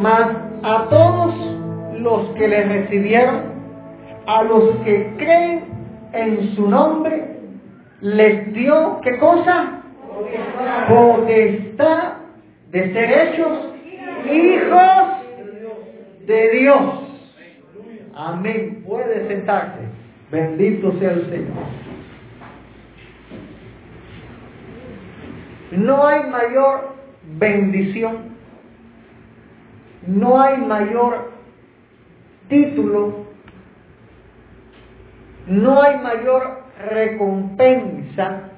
mas a todos los que le recibieron, a los que creen en su nombre, les dio, ¿qué cosa? Potestad de ser hechos hijos de Dios. Amén. Puede sentarse. Bendito sea el Señor. No hay mayor bendición, no hay mayor título, no hay mayor recompensa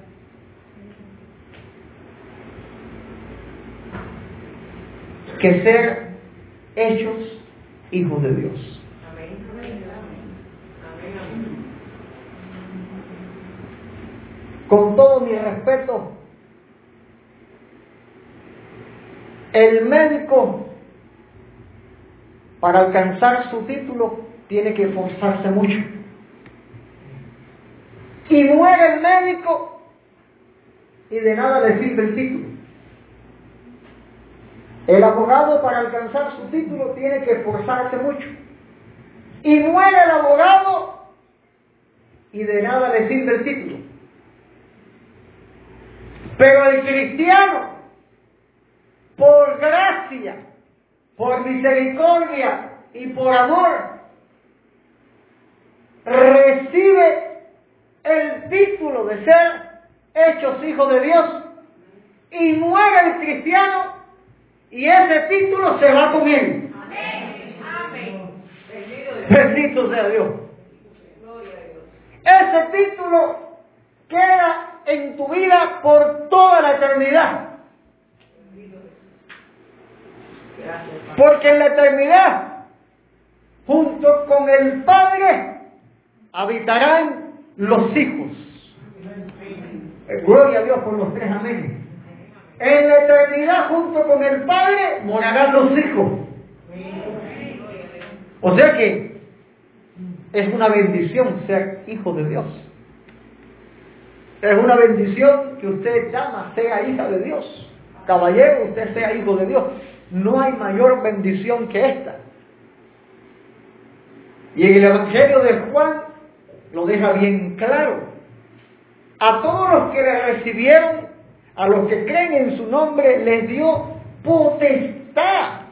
que ser hechos hijos de Dios. Amén. Con todo mi respeto, el médico, para alcanzar su título, tiene que esforzarse mucho. Y muere el médico y de nada le sirve el título. El abogado, para alcanzar su título, tiene que esforzarse mucho. Y muere el abogado y de nada le sirve el título. Pero el cristiano, por gracia, por misericordia y por amor, recibe el título de ser hechos hijos de Dios, y muere el cristiano y ese título se va con él. Amén. Amén. Bendito sea Dios. Ese título queda en tu vida por toda la eternidad. Porque en la eternidad, junto con el Padre, habitarán los hijos. Gloria a Dios por los tres, amén. En la eternidad, junto con el Padre, morarán los hijos. O sea que es una bendición ser hijo de Dios. Es una bendición que usted, dama, sea hija de Dios. Caballero, usted sea hijo de Dios. No hay mayor bendición que esta. Y el Evangelio de Juan lo deja bien claro. A todos los que le recibieron, a los que creen en su nombre, les dio potestad.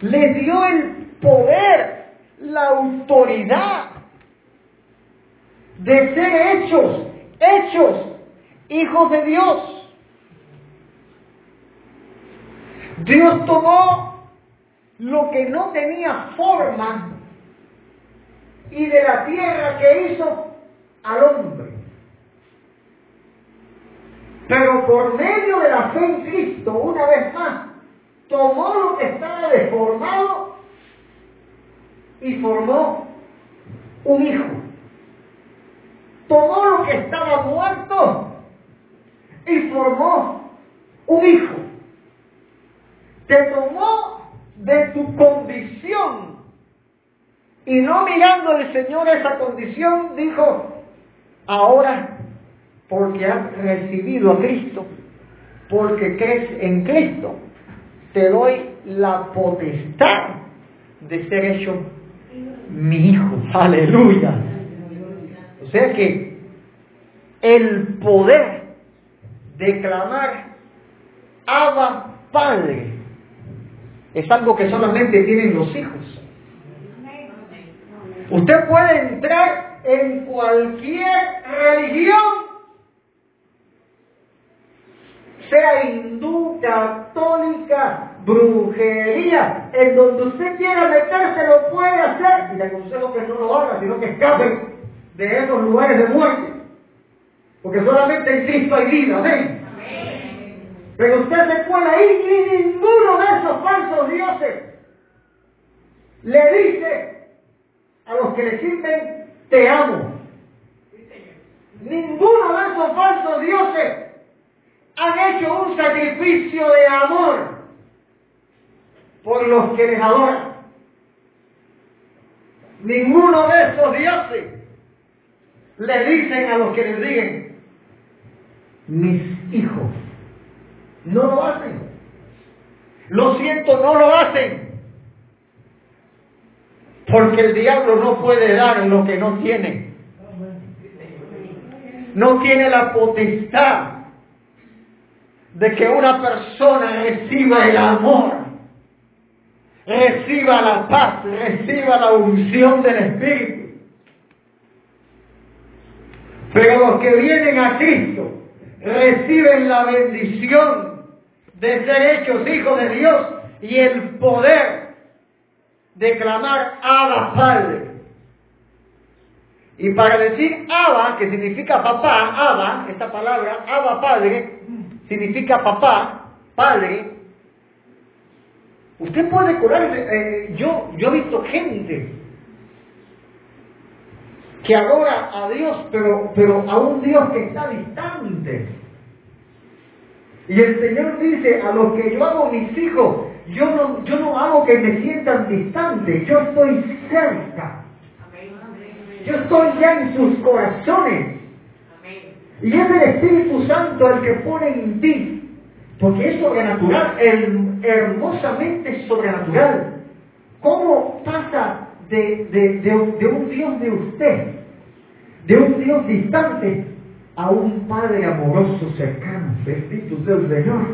Les dio el poder, la autoridad de ser hechos hijos de Dios. Dios tomó lo que no tenía forma y de la tierra que hizo al hombre. Pero por medio de la fe en Cristo, una vez más, tomó lo que estaba deformado y formó un hijo. Tomó lo que estaba muerto y formó un hijo. Te tomó de tu condición y, no mirando el Señor esa condición, dijo: ahora, porque has recibido a Cristo, porque crees en Cristo, te doy la potestad de ser hecho mi hijo. Aleluya. O sea que el poder de clamar Abba Padre es algo que solamente tienen los hijos. Usted puede entrar en cualquier religión, sea hindú, católica, brujería, en donde usted quiera meterse lo puede hacer, y le aconsejo que no lo haga, sino que escape de esos lugares de muerte, porque solamente en Cristo hay vida. Amén. Pero usted se puede ir y ninguno de esos falsos dioses le dice a los que le sirven: te amo. Ninguno de esos falsos dioses han hecho un sacrificio de amor por los que les adoran. Ninguno de esos dioses le dicen a los que les siguen: mis hijos. No lo hacen. Lo siento, no lo hacen. Porque el diablo no puede dar lo que no tiene. No tiene la potestad de que una persona reciba el amor, reciba la paz, reciba la unción del Espíritu. Pero los que vienen a Cristo reciben la bendición de ser hechos hijos de Dios y el poder de clamar Abba Padre. Y para decir Abba, que significa papá, Abba, esta palabra, Abba Padre, significa papá, padre. Usted puede curarse. Yo he visto gente que adora a Dios, pero a un Dios que está distante. Y el Señor dice, a los que yo hago mis hijos, yo no hago que me sientan distantes, yo estoy cerca. Yo estoy ya en sus corazones. Y es el Espíritu Santo el que pone en ti, porque es sobrenatural, hermosamente sobrenatural. ¿Cómo pasa de un Dios de usted, de un Dios distante, a un Padre amoroso, cercano? Bendito sea el Señor.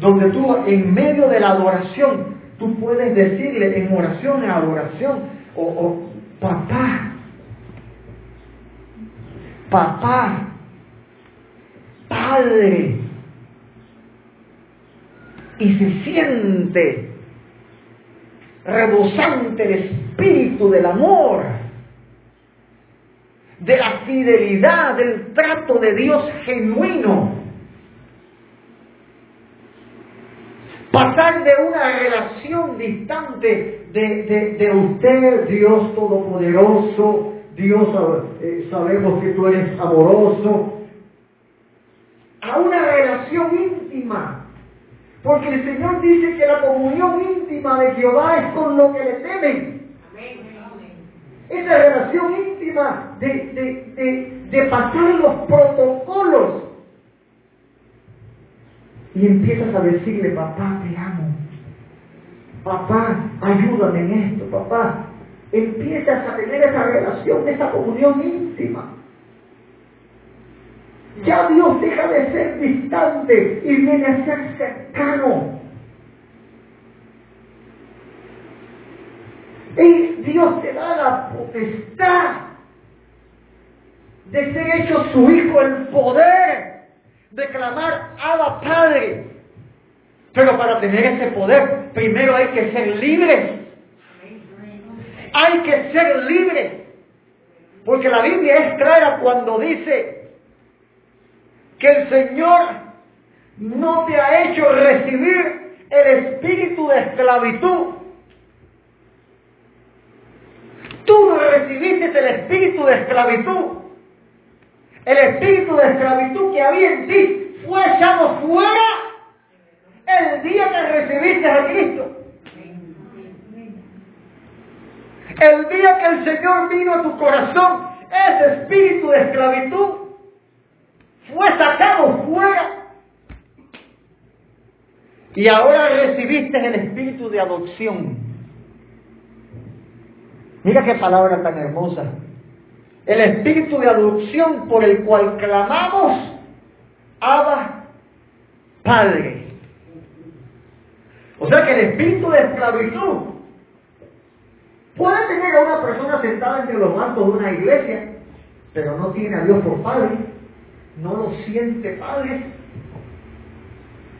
Donde tú, en medio de la adoración, tú puedes decirle en oración, en adoración, o papá, papá, Padre, y se siente rebosante el espíritu del amor, de la fidelidad, del trato de Dios genuino. Pasar de una relación distante de usted, Dios todopoderoso, Dios, sabemos que tú eres amoroso, a una relación íntima, porque el Señor dice que la comunión íntima de Jehová es con lo que le temen. Esa relación íntima de pasar los protocolos, y empiezas a decirle, papá, te amo, papá, ayúdame en esto, papá. Empiezas a tener esa relación, esa comunión íntima. Ya Dios deja de ser distante y viene a ser cercano. Y Dios te da la potestad de ser hecho su hijo, el poder de clamar Abba Padre. Pero para tener ese poder, primero hay que ser libres. Hay que ser libres. Porque la Biblia es clara cuando dice que el Señor no te ha hecho recibir el espíritu de esclavitud. Tú no recibiste el espíritu de esclavitud. El espíritu de esclavitud que había en ti fue echado fuera el día que recibiste a Cristo. El día que el Señor vino a tu corazón, ese espíritu de esclavitud fue sacado fuera. Y ahora recibiste el espíritu de adopción. Mira qué palabra tan hermosa. El espíritu de adopción por el cual clamamos Abba Padre. O sea que el espíritu de esclavitud puede tener a una persona sentada entre los bancos de una iglesia, pero no tiene a Dios por Padre. No lo siente Padre.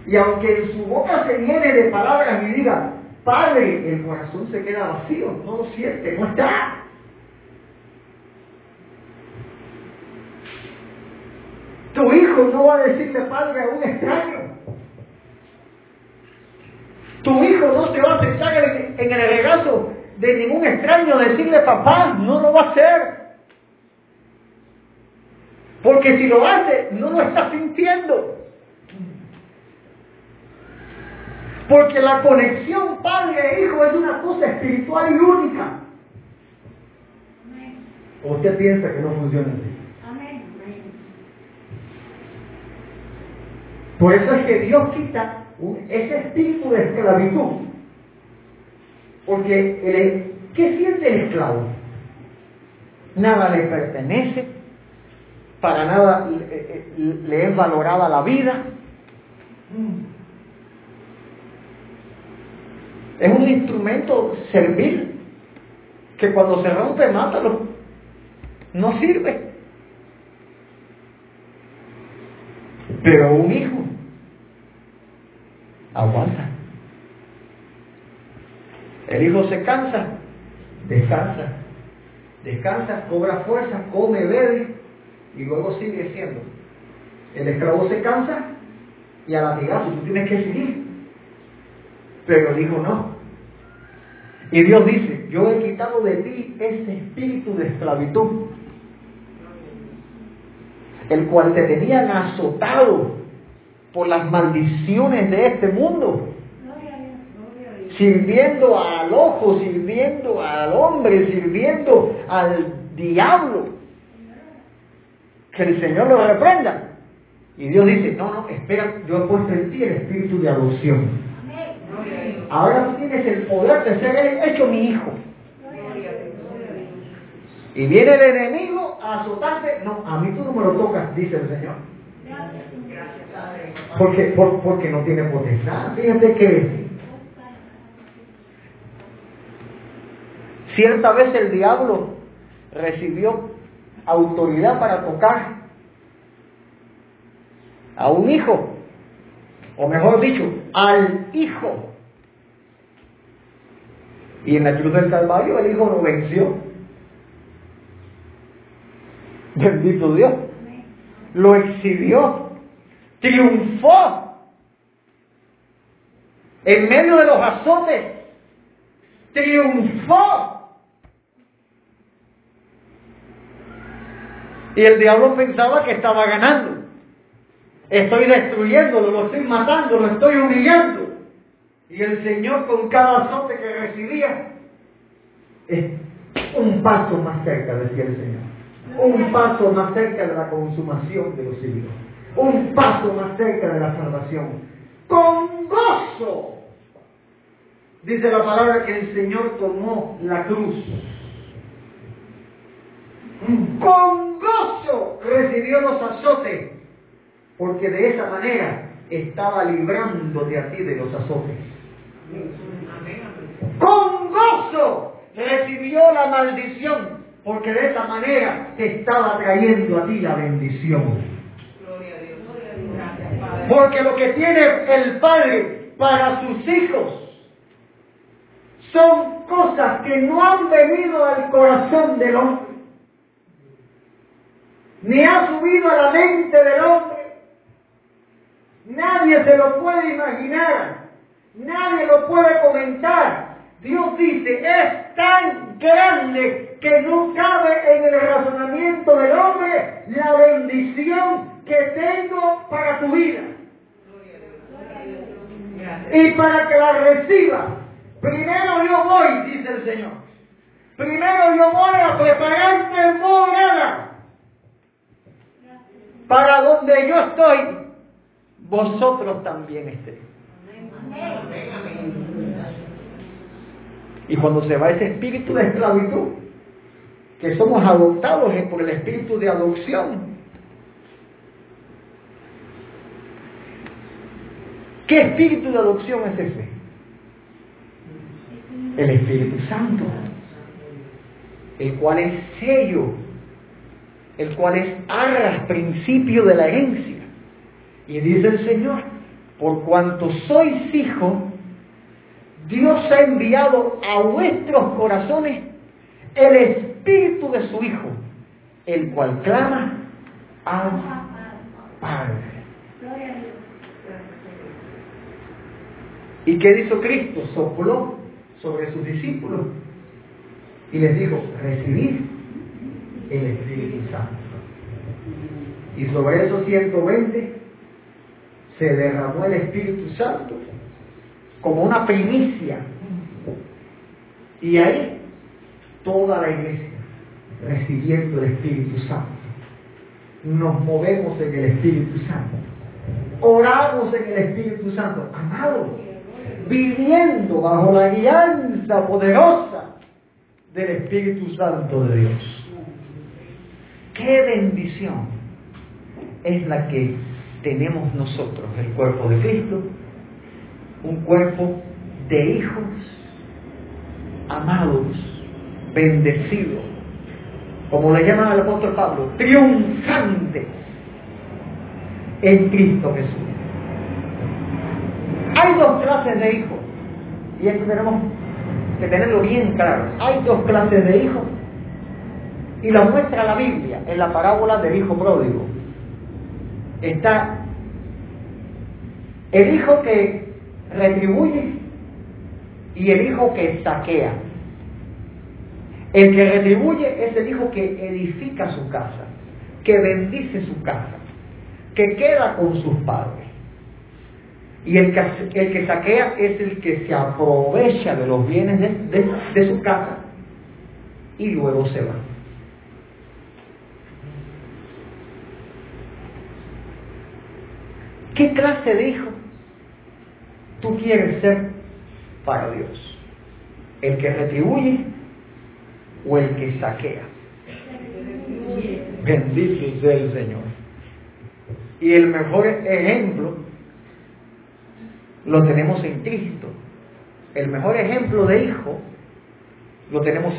Y aunque en su boca se llene de palabras y diga Padre, el corazón se queda vacío, no lo siente, no está. Tu hijo no va a decirle Padre a un extraño. Tu hijo no te va a sentar en el regazo de ningún extraño decirle papá, no lo va a hacer. Porque si lo hace, no lo está sintiendo. Porque la conexión padre e hijo es una cosa espiritual y única. Amén. ¿O usted piensa que no funciona así? Amén. Por eso es que Dios quita ese espíritu de esclavitud. Porque, ¿qué siente el esclavo? Nada le pertenece, para nada le es valorada la vida. Es un instrumento servil, que cuando se rompe, mátalo. No sirve. Pero un hijo aguanta. El hijo se cansa, descansa, cobra fuerza, come, bebe y luego sigue siendo. El esclavo se cansa y a latigazo tú tienes que seguir. Pero el hijo no. Y Dios dice: yo he quitado de ti ese espíritu de esclavitud, el cual te tenían azotado por las maldiciones de este mundo, sirviendo al ojo, sirviendo al hombre, sirviendo al diablo. Que el Señor lo reprenda. Y Dios dice: no, espera, yo he puesto en ti el espíritu de adopción. Ahora tú tienes el poder de ser hecho mi hijo. Y viene el enemigo a azotarte. No, a mí tú no me lo tocas, dice el Señor. Porque no tiene potestad. Fíjate que cierta vez el diablo recibió autoridad para tocar a un hijo, o mejor dicho, al hijo. Y en la cruz del Calvario el hijo lo venció. Bendito Dios. Lo exhibió. Triunfó. En medio de los azotes. Triunfó. Y el diablo pensaba que estaba ganando. Estoy destruyéndolo, lo estoy matando, lo estoy humillando. Y el Señor, con cada azote que recibía, es un paso más cerca, decía el Señor. Un paso más cerca de la consumación de los siglos. Un paso más cerca de la salvación. ¡Con gozo! Dice la palabra que el Señor tomó la cruz. Con gozo recibió los azotes, porque de esa manera estaba librándote a ti de los azotes. Con gozo recibió la maldición, porque de esa manera te estaba trayendo a ti la bendición. Porque lo que tiene el Padre para sus hijos son cosas que no han venido al corazón del hombre, ni ha subido a la mente del hombre. Nadie se lo puede imaginar, nadie lo puede comentar. Dios dice: es tan grande que no cabe en el razonamiento del hombre la bendición que tengo para tu vida. Y para que la recibas, primero yo voy, dice el Señor. Primero yo voy a prepararte morada. Para donde yo estoy, vosotros también estéis. Y cuando se va ese espíritu de esclavitud, que somos adoptados por el espíritu de adopción. ¿Qué espíritu de adopción es ese? El Espíritu Santo, el cual es sello, el cual es arras, principio de la herencia. Y dice el Señor: por cuanto sois hijos, Dios ha enviado a vuestros corazones el espíritu de su Hijo, el cual clama: Abba, Padre. ¿Y qué hizo Cristo? Sopló sobre sus discípulos y les dijo: recibid el Espíritu Santo. Y sobre esos 120 se derramó el Espíritu Santo como una primicia, y ahí toda la iglesia recibiendo el Espíritu Santo. Nos movemos en el Espíritu Santo. oramos en el Espíritu Santo, amados, viviendo bajo la guianza poderosa del Espíritu Santo de Dios. ¡Qué bendición es la que tenemos nosotros, el cuerpo de Cristo, un cuerpo de hijos amados, bendecidos, como le llama el apóstol Pablo, triunfantes en Cristo Jesús! Hay dos clases de hijos, y esto tenemos que tenerlo bien claro. Hay dos clases de hijos, y las muestra la Biblia en la parábola del hijo pródigo. Está el hijo que retribuye y el hijo que saquea. El que retribuye es el hijo que edifica su casa, que bendice su casa, que queda con sus padres. Y el que saquea es el que se aprovecha de los bienes de su casa y luego se va. ¿Qué clase de hijo tú quieres ser para Dios? ¿El que retribuye o el que saquea? Bendito sea el Señor. Y el mejor ejemplo lo tenemos en Cristo. El mejor ejemplo de hijo lo tenemos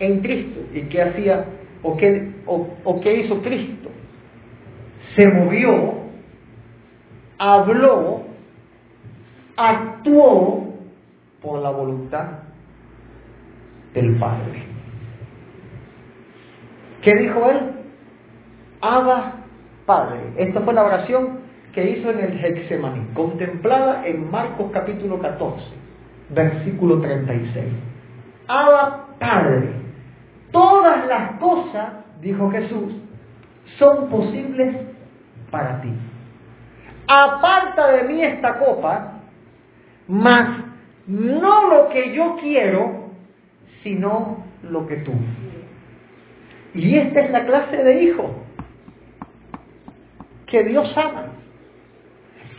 en Cristo. ¿Y qué hacía o qué hizo Cristo? Se movió, habló, actuó por la voluntad del Padre. ¿Qué dijo él? Abba, Padre. Esta fue la oración que hizo en el Getsemaní, contemplada en Marcos capítulo 14, versículo 36. Abba, Padre. Todas las cosas, dijo Jesús, son posibles para ti. Aparta de mí esta copa, mas no lo que yo quiero, sino lo que tú. Y esta es la clase de hijo que Dios ama.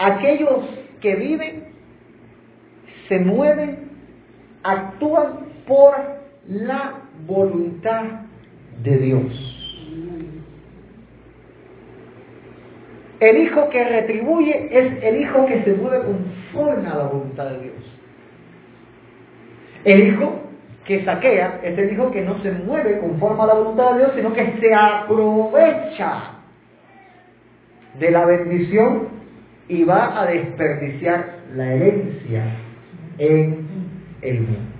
Aquellos que viven, se mueven, actúan por la voluntad de Dios. El hijo que retribuye es el hijo que se mueve conforme a la voluntad de Dios. El hijo que saquea es el hijo que no se mueve conforme a la voluntad de Dios, sino que se aprovecha de la bendición y va a desperdiciar la herencia en el mundo.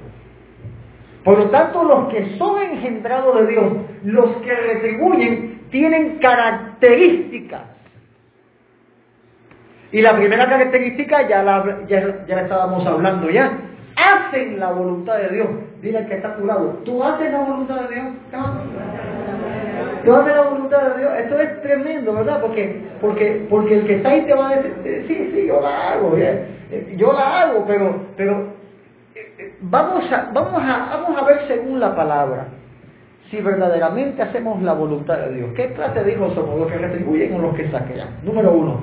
Por lo tanto, los que son engendrados de Dios, los que retribuyen, tienen características. Y la primera característica ya la estábamos hablando ya. Hacen la voluntad de Dios. Dile al que está a tu lado, ¿tú haces la voluntad de Dios? ¿Tú haces la voluntad de Dios? Esto es tremendo, ¿verdad? Porque el que está ahí te va a decir, sí, yo la hago, ¿sí? Yo la hago, pero vamos a ver según la palabra si verdaderamente hacemos la voluntad de Dios. ¿Qué clase de hijos somos? ¿Los que retribuyen o los que saquean? Número uno,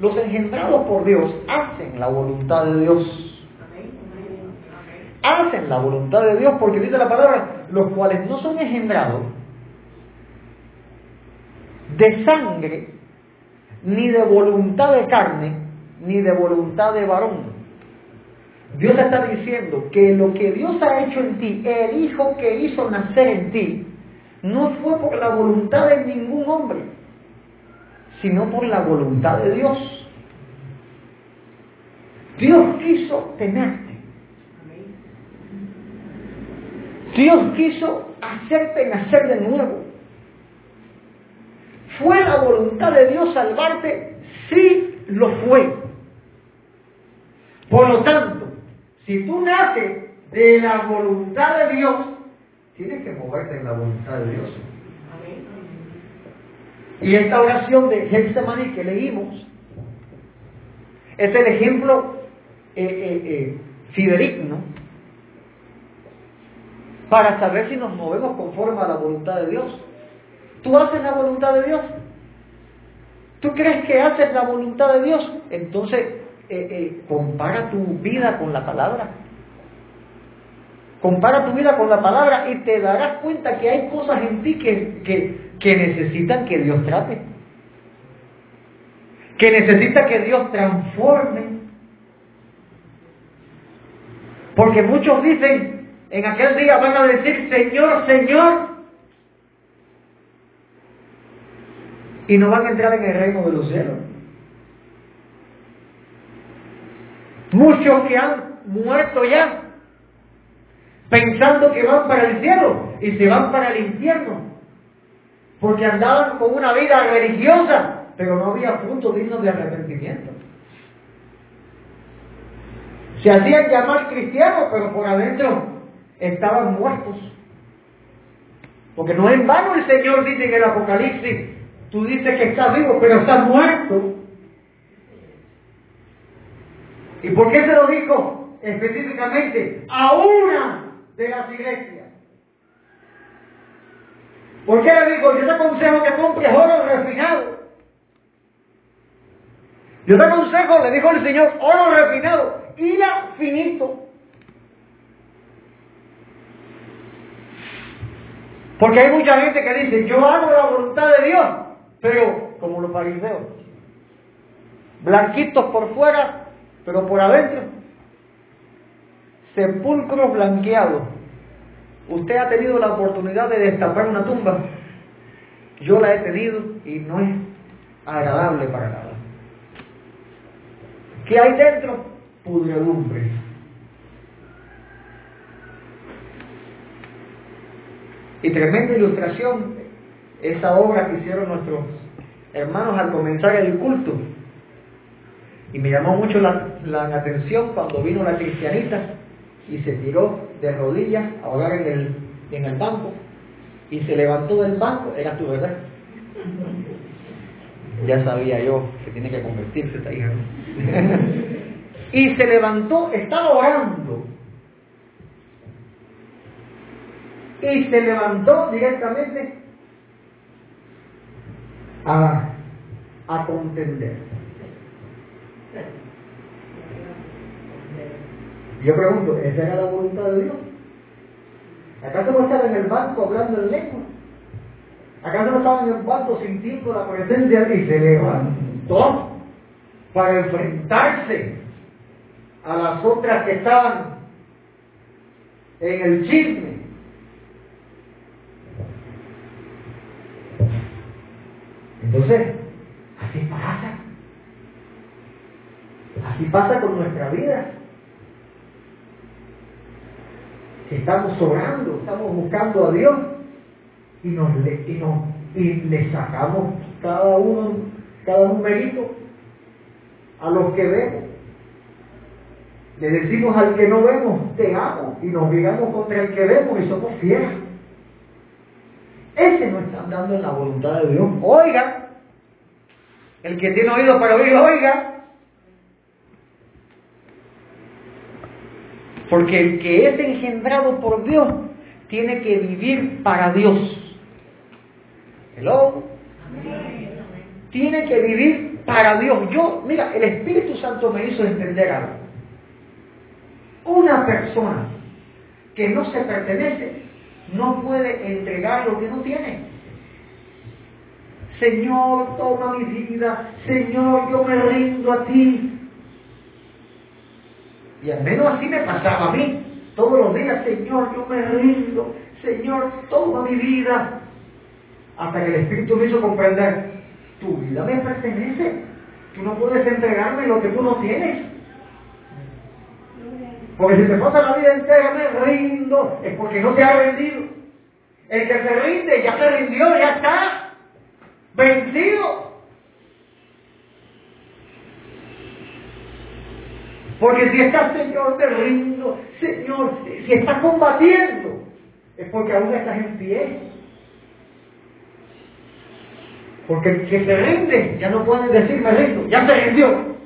los engendrados por Dios hacen la voluntad de Dios. Hacen la voluntad de Dios, porque dice la palabra, los cuales no son engendrados de sangre, ni de voluntad de carne, ni de voluntad de varón. Dios le está diciendo que lo que Dios ha hecho en ti, el hijo que hizo nacer en ti, no fue por la voluntad de ningún hombre, sino por la voluntad de Dios. Dios quiso tener. Dios quiso hacerte nacer de nuevo. ¿Fue la voluntad de Dios salvarte? Sí, lo fue. Por lo tanto, si tú naces de la voluntad de Dios, tienes que moverte en la voluntad de Dios. Y esta oración de Getsemaní que leímos es el ejemplo fidedigno para saber si nos movemos conforme a la voluntad de Dios. ¿Tú haces la voluntad de Dios? ¿Tú crees que haces la voluntad de Dios? Entonces, compara tu vida con la palabra. Compara tu vida con la palabra y te darás cuenta que hay cosas en ti que necesitan que Dios trate, que necesita que Dios transforme. Porque muchos dicen, en aquel día van a decir, Señor, Señor, y no van a entrar en el reino de los cielos. Muchos que han muerto ya, pensando que van para el cielo, y se van para el infierno, porque andaban con una vida religiosa, pero no había fruto digno de arrepentimiento. Se hacían llamar cristianos, pero por adentro estaban muertos. Porque no en vano el Señor dice en el Apocalipsis, tú dices que estás vivo, pero estás muerto. ¿Y por qué se lo dijo específicamente a una de las iglesias? ¿Por qué le dijo, yo te aconsejo que compres oro refinado? Yo te aconsejo, le dijo el Señor, oro refinado, hila finito. Porque hay mucha gente que dice, yo hago la voluntad de Dios, pero como los fariseos, blanquitos por fuera, pero por adentro, sepulcros blanqueados. Usted ha tenido la oportunidad de destapar una tumba. Yo la he tenido y no es agradable para nada. ¿Qué hay dentro? Pudredumbre. Y tremenda ilustración esa obra que hicieron nuestros hermanos al comenzar el culto. Y me llamó mucho la atención cuando vino la cristianita y se tiró de rodillas a orar en el banco, y se levantó del banco. Era tú, ¿verdad? Ya sabía yo que tiene que convertirse esta hija, ¿no? Y se levantó, estaba orando, y se levantó directamente a contender. Yo pregunto, ¿esa era la voluntad de Dios? ¿Acaso no estaba en el banco hablando en lengua? ¿Acaso no estaba en el banco sintiendo la presencia de Dios? Y se levantó para enfrentarse a las otras que estaban en el chisme. Entonces, así pasa. Así pasa con nuestra vida. Si estamos orando, estamos buscando a Dios y le sacamos cada numerito a los que vemos. Le decimos al que no vemos, te amo, y nos viramos contra el que vemos y somos fieras. Ese no está andando en la voluntad de Dios. Oiga, el que tiene oído para oír, oiga. Porque el que es engendrado por Dios tiene que vivir para Dios. ¿Hello? Amén. Tiene que vivir para Dios. Mira, el Espíritu Santo me hizo entender algo. Una persona que no se pertenece no puede entregar lo que no tiene. Señor, toma mi vida. Señor, yo me rindo a ti. Y al menos así me pasaba a mí. Todos los días, Señor, yo me rindo. Señor, toma mi vida. Hasta que el Espíritu me hizo comprender, tu vida me pertenece. Tú no puedes entregarme lo que tú no tienes. Porque si te pasa la vida entera, me rindo, es porque no te has rendido. El que se rinde, ya se rindió, ya está vencido. Porque si estás, Señor, te rindo, Señor, si estás combatiendo, es porque aún estás en pie. Porque el que se rinde, ya no puede decir, me rindo, ya se rindió.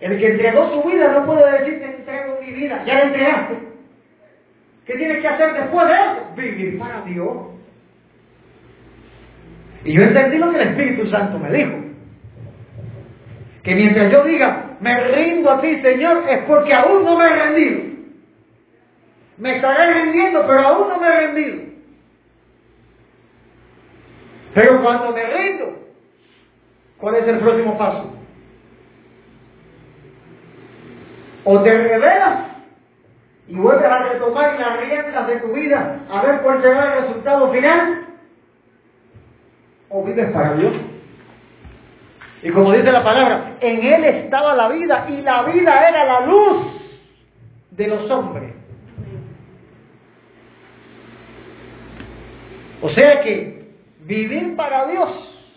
El que entregó su vida no puede decir, te entrego mi vida, ya la entregaste. ¿Qué tienes que hacer después de eso? Vivir para Dios. Y yo entendí lo que el Espíritu Santo me dijo. Que mientras yo diga, me rindo a ti, Señor, es porque aún no me he rendido. Me estaré rindiendo, pero aún no me he rendido. Pero cuando me rindo, ¿cuál es el próximo paso? O te revelas y vuelves a retomar las riendas de tu vida a ver cuál será el resultado final, o vives para Dios. Y como dice la palabra, en Él estaba la vida, y la vida era la luz de los hombres. O sea que vivir para Dios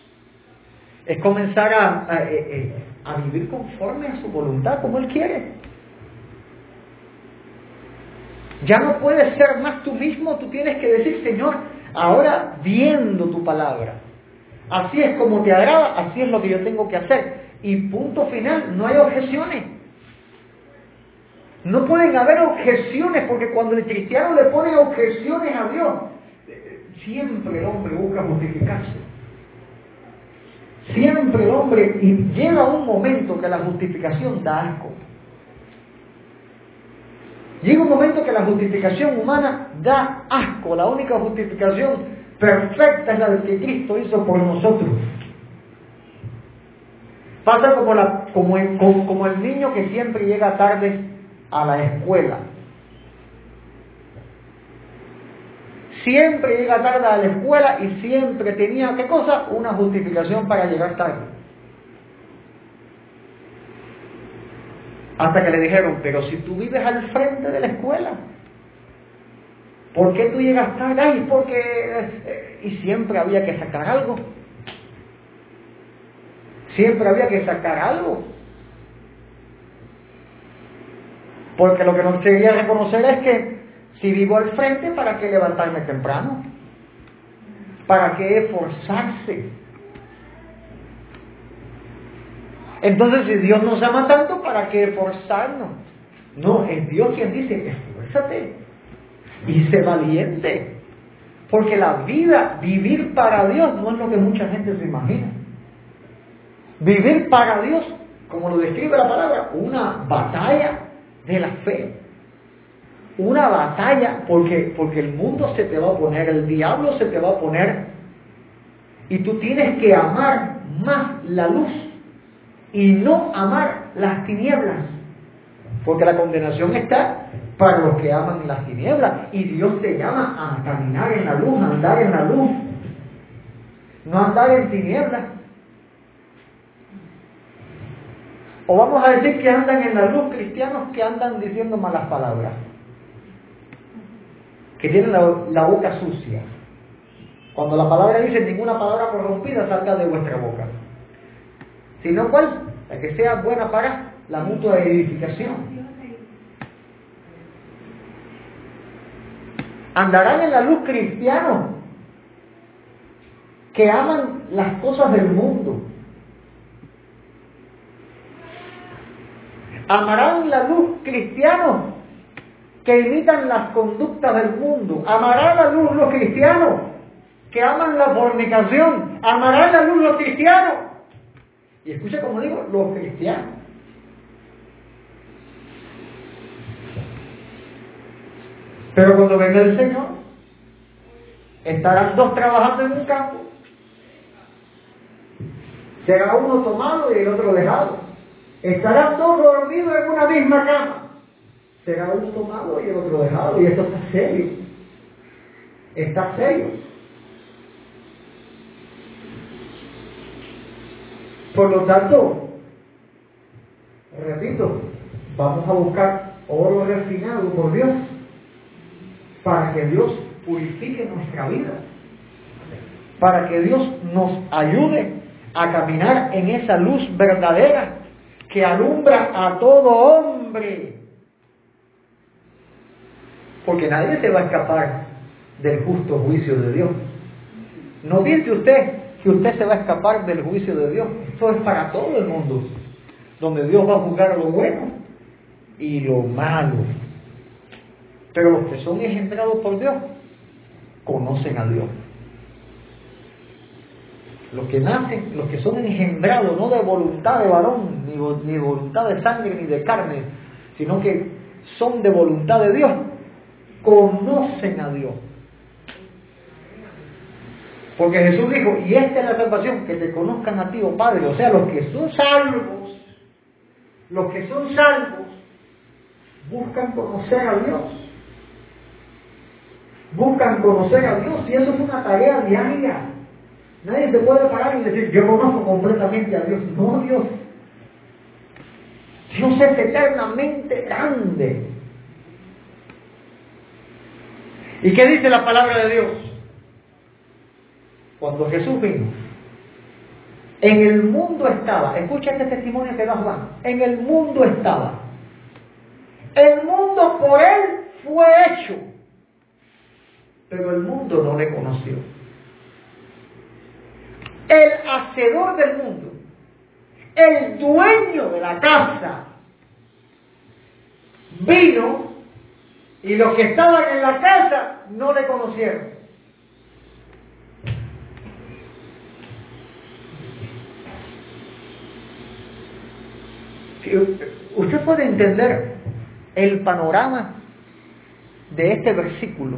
es comenzar a vivir conforme a su voluntad, como Él quiere. Ya no puedes ser más tú mismo, tú tienes que decir, Señor, ahora viendo tu palabra, así es como te agrada, así es lo que yo tengo que hacer. Y punto final, no hay objeciones. No pueden haber objeciones, porque cuando el cristiano le pone objeciones a Dios, siempre el hombre busca justificarse. Siempre el hombre, y llega un momento que la justificación da asco. Llega un momento que la justificación humana da asco. La única justificación perfecta es la del que Cristo hizo por nosotros. Pasa como el niño que siempre llega tarde a la escuela. Siempre llega tarde a la escuela y siempre tenía, ¿qué cosa? Una justificación para llegar tarde. Hasta que le dijeron, pero si tú vives al frente de la escuela, ¿por qué tú llegas tarde? Ay, porque... Y siempre había que sacar algo. Siempre había que sacar algo. Porque lo que no quería reconocer es que si vivo al frente, ¿para qué levantarme temprano? ¿Para qué esforzarse? Entonces, si Dios nos ama tanto, ¿para qué esforzarnos? No, es Dios quien dice, esfuérzate y sé valiente. Porque la vida, vivir para Dios, no es lo que mucha gente se imagina. Vivir para Dios, como lo describe la palabra, una batalla de la fe. Una batalla, porque el mundo se te va a oponer, el diablo se te va a oponer, y tú tienes que amar más la luz y no amar las tinieblas, porque la condenación está para los que aman las tinieblas, y Dios te llama a caminar en la luz, a andar en la luz, no andar en tinieblas. O vamos a decir que andan en la luz cristianos que andan diciendo malas palabras, que tienen la boca sucia. Cuando la palabra dice, ninguna palabra corrompida salga de vuestra boca, sino cuál, la que sea buena para la mutua edificación. Andarán en la luz cristianos que aman las cosas del mundo. Amarán la luz cristianos que imitan las conductas del mundo. Amarán la luz los cristianos que aman la fornicación. Amarán la luz los cristianos. Y escucha como digo, los cristianos. Pero cuando venga el Señor, estarán dos trabajando en un campo. Será uno tomado y el otro dejado. Estarán dos dormidos en una misma cama. Será uno tomado y el otro dejado. Y esto está serio. Está serio. Por lo tanto, repito, vamos a buscar oro refinado por Dios para que Dios purifique nuestra vida, para que Dios nos ayude a caminar en esa luz verdadera que alumbra a todo hombre. Porque nadie se va a escapar del justo juicio de Dios. No piense usted que usted se va a escapar del juicio de Dios. Esto es para todo el mundo, donde Dios va a juzgar lo bueno y lo malo. Pero los que son engendrados por Dios conocen a Dios. Los que nacen, los que son engendrados, no de voluntad de varón, ni voluntad de sangre, ni de carne, sino que son de voluntad de Dios, conocen a Dios. Porque Jesús dijo, y esta es la salvación, que te conozcan a ti, oh Padre. O sea, los que son salvos, buscan conocer a Dios. Buscan conocer a Dios, y eso es una tarea diaria. Nadie se puede parar y decir, yo conozco completamente a Dios. No, Dios. Dios es eternamente grande. ¿Y qué dice la palabra de Dios? Cuando Jesús vino, en el mundo estaba, escucha este testimonio que da Juan, en el mundo estaba, el mundo por él fue hecho, pero el mundo no le conoció. El hacedor del mundo, el dueño de la casa, vino y los que estaban en la casa no le conocieron. Usted puede entender el panorama de este versículo,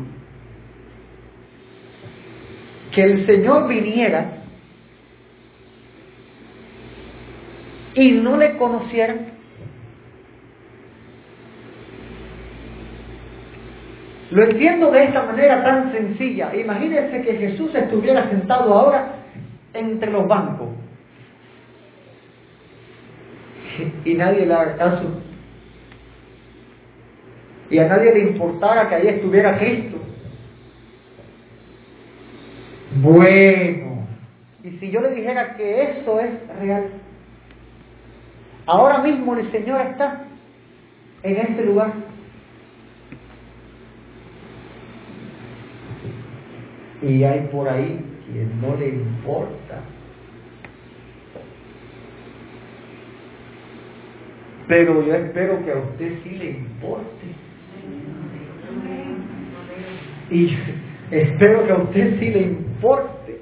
que el Señor viniera y no le conocieran. Lo entiendo de esta manera tan sencilla. Imagínense que Jesús estuviera sentado ahora entre los bancos y nadie le haga caso, y a nadie le importara que ahí estuviera Cristo. Bueno, y si yo le dijera que eso es real, ahora mismo el Señor está en este lugar. Y hay por ahí quien no le importa. Pero yo espero que a usted sí le importe. Y espero que a usted sí le importe.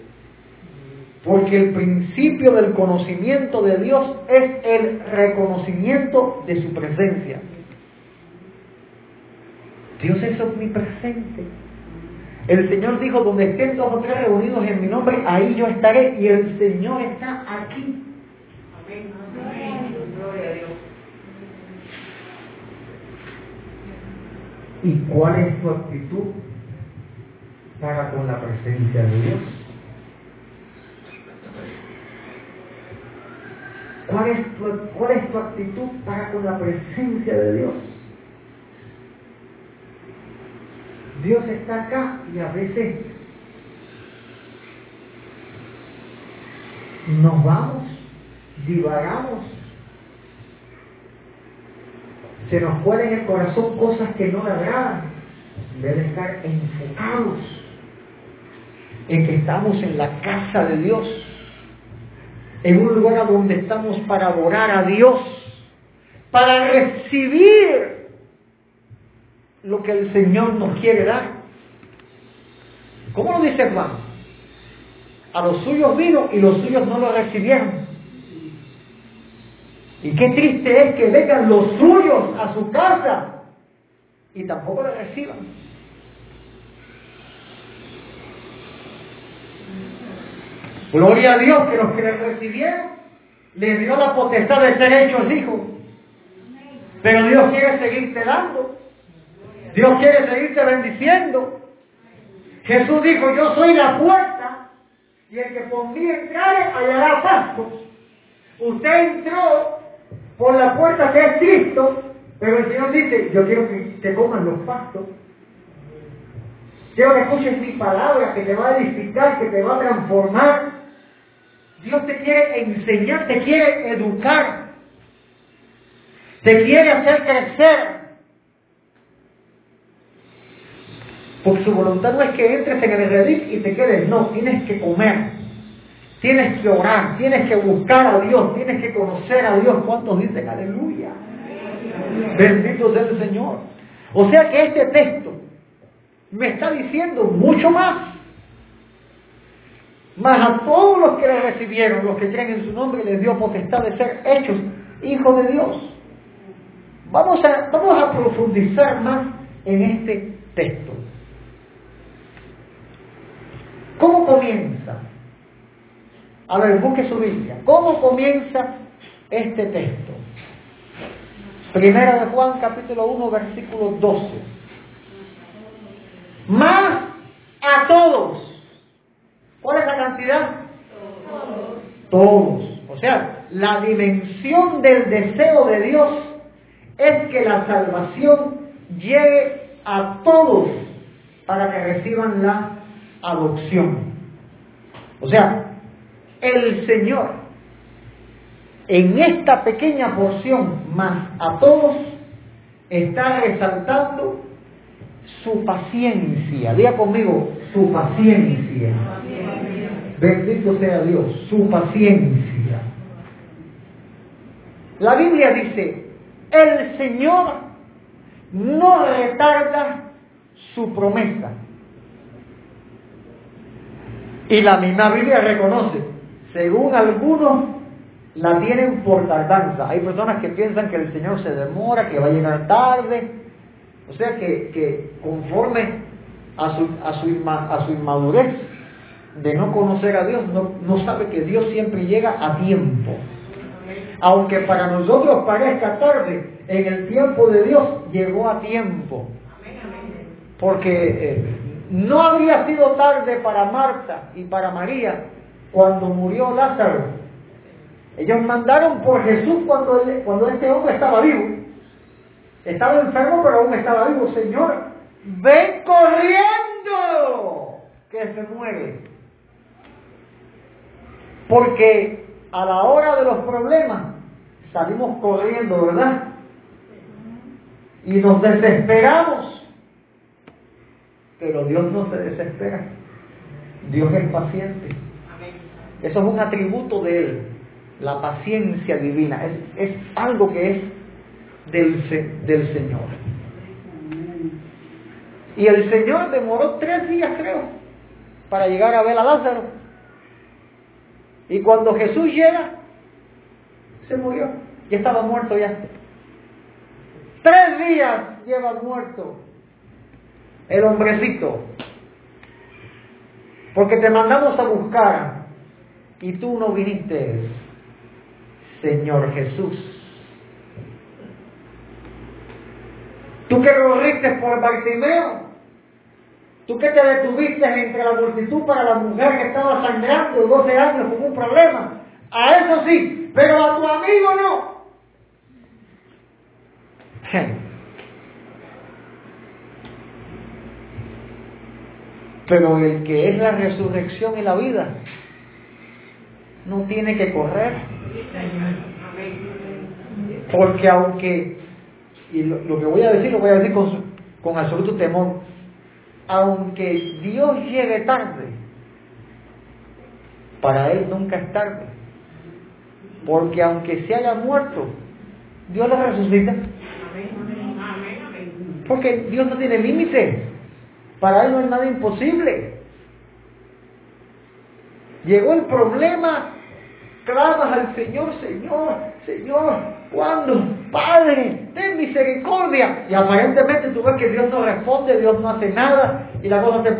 Porque el principio del conocimiento de Dios es el reconocimiento de su presencia. Dios es omnipresente. El Señor dijo, donde estén dos o tres reunidos en mi nombre, ahí yo estaré. Y el Señor está aquí. Amén. Gloria a Dios. ¿Y cuál es tu actitud para con la presencia de Dios? ¿Cuál es tu actitud para con la presencia de Dios? Dios está acá y a veces nos vamos, divagamos. Se nos cuelen en el corazón cosas que no le agradan. Deben estar enfocados en que estamos en la casa de Dios, en un lugar donde estamos para adorar a Dios, para recibir lo que el Señor nos quiere dar. ¿Cómo lo dice Juan? A los suyos vino y los suyos no lo recibieron. Y qué triste es que vengan los suyos a su casa y tampoco lo reciban. Gloria a Dios que los que le recibieron le dio la potestad de ser hechos hijos. Pero Dios quiere seguirte dando. Dios quiere seguirte bendiciendo. Jesús dijo, yo soy la puerta, y el que por mí entrare hallará pasto. Usted entró por la puerta que es Cristo, pero el Señor dice, yo quiero que te coman los pastos. Quiero que escuches mi palabra, que te va a edificar, que te va a transformar. Dios te quiere enseñar, te quiere educar, te quiere hacer crecer. Porque su voluntad no es que entres en el redil y te quedes, no, tienes que comer. Tienes que orar, tienes que buscar a Dios, tienes que conocer a Dios. ¿Cuántos dicen aleluya? Bendito sea el Señor. O sea que este texto me está diciendo mucho más Mas a todos los que le recibieron, los que creen en su nombre, les dio potestad de ser hechos hijos de Dios. Vamos a profundizar más en este texto. ¿Cómo comienza? A ver, busque su Biblia. ¿Cómo comienza este texto? Primera de Juan, capítulo 1, versículo 12. Más a todos. ¿Cuál es la cantidad? Todos. O sea, la dimensión del deseo de Dios es que la salvación llegue a todos para que reciban la adopción. O sea, el Señor en esta pequeña porción más a todos está resaltando su paciencia. Diga conmigo, su paciencia. Bendito sea Dios, su paciencia. La Biblia dice, el Señor no retarda su promesa. Y la misma Biblia reconoce, según algunos la tienen por tardanza. Hay personas que piensan que el Señor se demora, que va a llegar tarde. O sea que conforme a su inmadurez de no conocer a Dios, no sabe que Dios siempre llega a tiempo. Aunque para nosotros parezca tarde, en el tiempo de Dios llegó a tiempo. Porque no habría sido tarde para Marta y para María cuando murió Lázaro. Ellos mandaron por Jesús cuando este hombre estaba vivo. Estaba enfermo, pero aún estaba vivo. Señor, ven corriendo, que se muere. Porque a la hora de los problemas salimos corriendo, ¿verdad? Y nos desesperamos. Pero Dios no se desespera. Dios es paciente. Eso es un atributo de Él, la paciencia divina. Es algo que es del Señor. Y el Señor demoró 3 días, creo, para llegar a ver a Lázaro. Y cuando Jesús llega, se murió. Ya estaba muerto ya. 3 días lleva muerto el hombrecito, porque te mandamos a buscar y tú no viniste, Señor Jesús. Tú que corriste por Bartimeo, tú que te detuviste entre la multitud para la mujer que estaba sangrando 12 años con un problema, a eso sí, pero a tu amigo no. Pero el que es la resurrección y la vida no tiene que correr, porque aunque, y lo que voy a decir, lo voy a decir con absoluto temor, aunque Dios llegue tarde, para Él nunca es tarde, porque aunque se haya muerto, Dios lo resucita, porque Dios no tiene límites. Para Él no es nada imposible. Llegó el problema, clamas al Señor, Señor, Señor, ¿cuándo? Padre, ten misericordia. Y aparentemente tú ves que Dios no responde, Dios no hace nada, y la cosa se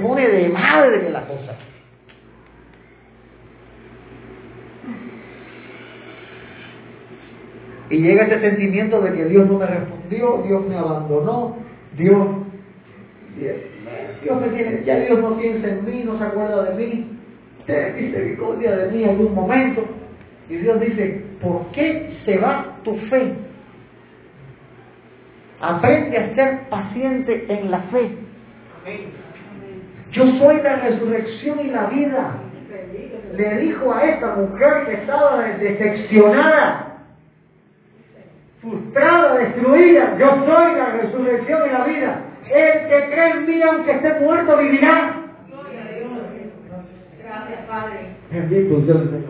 pone de madre la cosa. Y llega ese sentimiento de que Dios no me respondió, Dios me abandonó, Dios me tiene, ya Dios no piensa en mí, no se acuerda de mí, ten misericordia de mí en algún momento. Y Dios dice, ¿por qué se va tu fe? Aprende a ser paciente en la fe. Yo soy la resurrección y la vida, le dijo a esta mujer que estaba decepcionada, frustrada, destruida. Yo soy la resurrección y la vida. El que cree en mí, aunque esté muerto, vivirá. Gloria a Dios. Gracias, Padre. Bendito sea el Señor.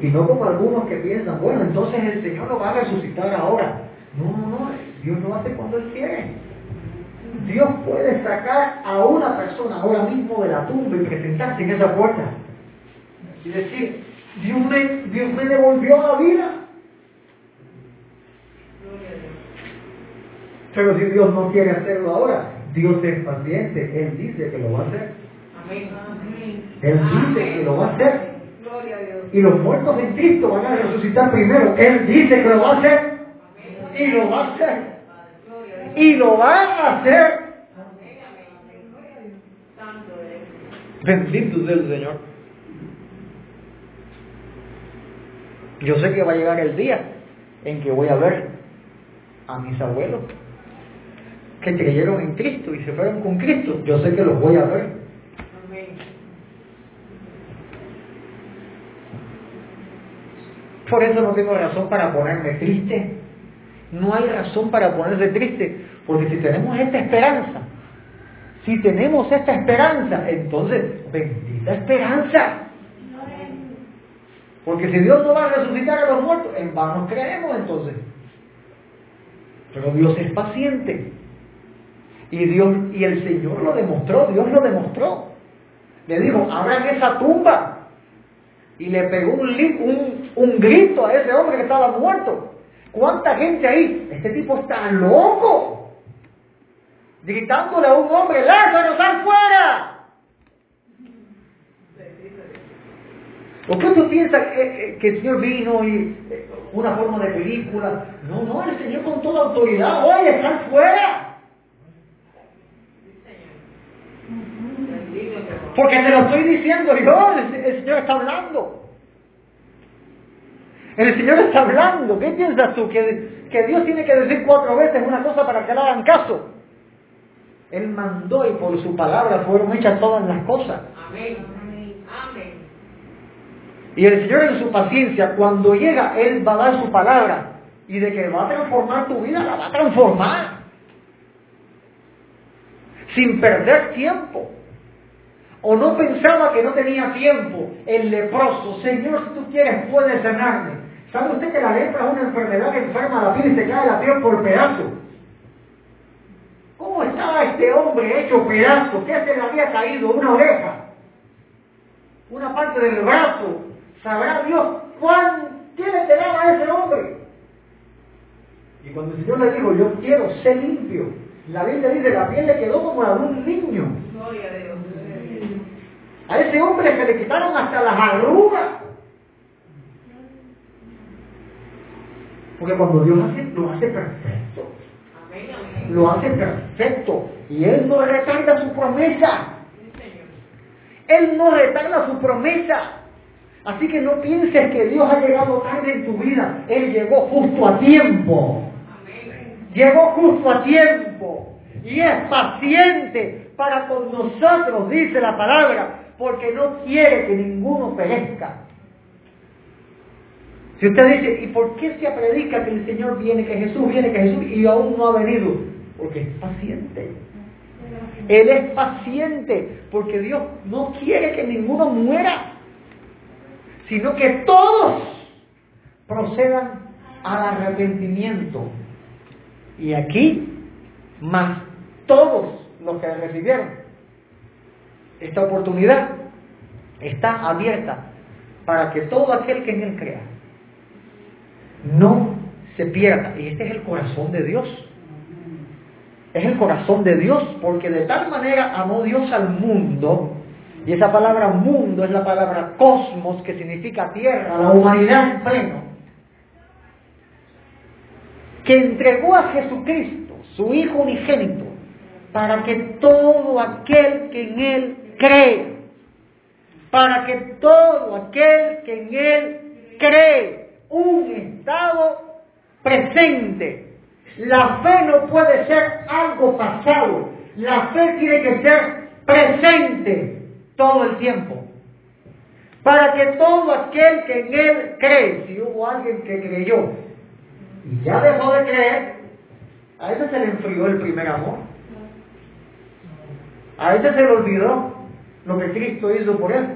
Y no como algunos que piensan, bueno, entonces el Señor lo va a resucitar ahora. No, Dios lo hace cuando Él quiere. Dios puede sacar a una persona ahora mismo de la tumba y presentarse en esa puerta. Y decir, Dios me devolvió la vida. Pero si Dios no quiere hacerlo ahora, Dios es paciente. Él dice que lo va a hacer. Amén. Él dice que lo va a hacer. Gloria a Dios. Y los muertos en Cristo van a resucitar primero. Él dice que lo va a hacer. Amén. Y lo va a hacer. Y lo van a hacer. Bendito sea el Señor. Yo sé que va a llegar el día en que voy a ver a mis abuelos que creyeron en Cristo y se fueron con Cristo. Yo sé que los voy a ver. Por eso no tengo razón para ponerme triste. No hay razón para ponerse triste, porque si tenemos esta esperanza, entonces, bendita esperanza. Porque si Dios no va a resucitar a los muertos, en vano creemos entonces. Pero Dios es paciente. Y el Señor lo demostró, Dios lo demostró. Le dijo, abran esa tumba. Y le pegó un grito a ese hombre que estaba muerto. ¿Cuánta gente ahí? Este tipo está loco. Gritándole a un hombre, ¡Lázaro, sal fuera! ¿Por qué tú piensas que el Señor vino y una forma de película? No, no, el Señor con toda autoridad, ¡oye, sal fuera! Porque te lo estoy diciendo yo, el Señor está hablando. El Señor está hablando. ¿Qué piensas tú? ¿Que Dios tiene que decir 4 veces una cosa para que le hagan caso? Él mandó y por su palabra fueron hechas todas las cosas. Amén. Amén. Y el Señor en su paciencia, cuando llega, Él va a dar su palabra. Y de que va a transformar tu vida, la va a transformar. Sin perder tiempo. O no pensaba que no tenía tiempo. El leproso, Señor, si tú quieres, puedes sanarme. ¿Sabe usted que la lepra es una enfermedad que enferma la piel y se cae la piel por pedazos? ¿Cómo estaba este hombre hecho pedazo? ¿Qué se le había caído? Una oreja. Una parte del brazo. ¿Sabrá Dios qué le quedaba a ese hombre? Y cuando el Señor le dijo, yo quiero ser limpio, la Biblia dice, la piel le quedó como a un niño. Gloria a Dios. A ese hombre se le quitaron hasta las arrugas. Porque cuando Dios lo hace perfecto. Amén, amén. Lo hace perfecto. Y Él no retarda su promesa. Él no retarda su promesa. Así que no pienses que Dios ha llegado tarde en tu vida. Él llegó justo a tiempo. Amén. Llegó justo a tiempo. Y es paciente para con nosotros, dice la palabra. Porque no quiere que ninguno perezca. Si usted dice, ¿y por qué se predica que el Señor viene, que Jesús, y aún no ha venido? Porque es paciente. Él es paciente, porque Dios no quiere que ninguno muera, sino que todos procedan al arrepentimiento. Y aquí, más todos los que recibieron, esta oportunidad está abierta para que todo aquel que en Él crea no se pierda. Y este es el corazón de Dios. Es el corazón de Dios, porque de tal manera amó Dios al mundo, y esa palabra mundo es la palabra cosmos, que significa tierra, la humanidad en pleno, que entregó a Jesucristo, su Hijo unigénito, para que todo aquel que en Él cree, un estado presente. La fe no puede ser algo pasado, la fe tiene que ser presente todo el tiempo, para que todo aquel que en Él cree. Si hubo alguien que creyó y ya dejó de creer, a ese se le enfrió el primer amor, a ese se le olvidó lo que Cristo hizo por él.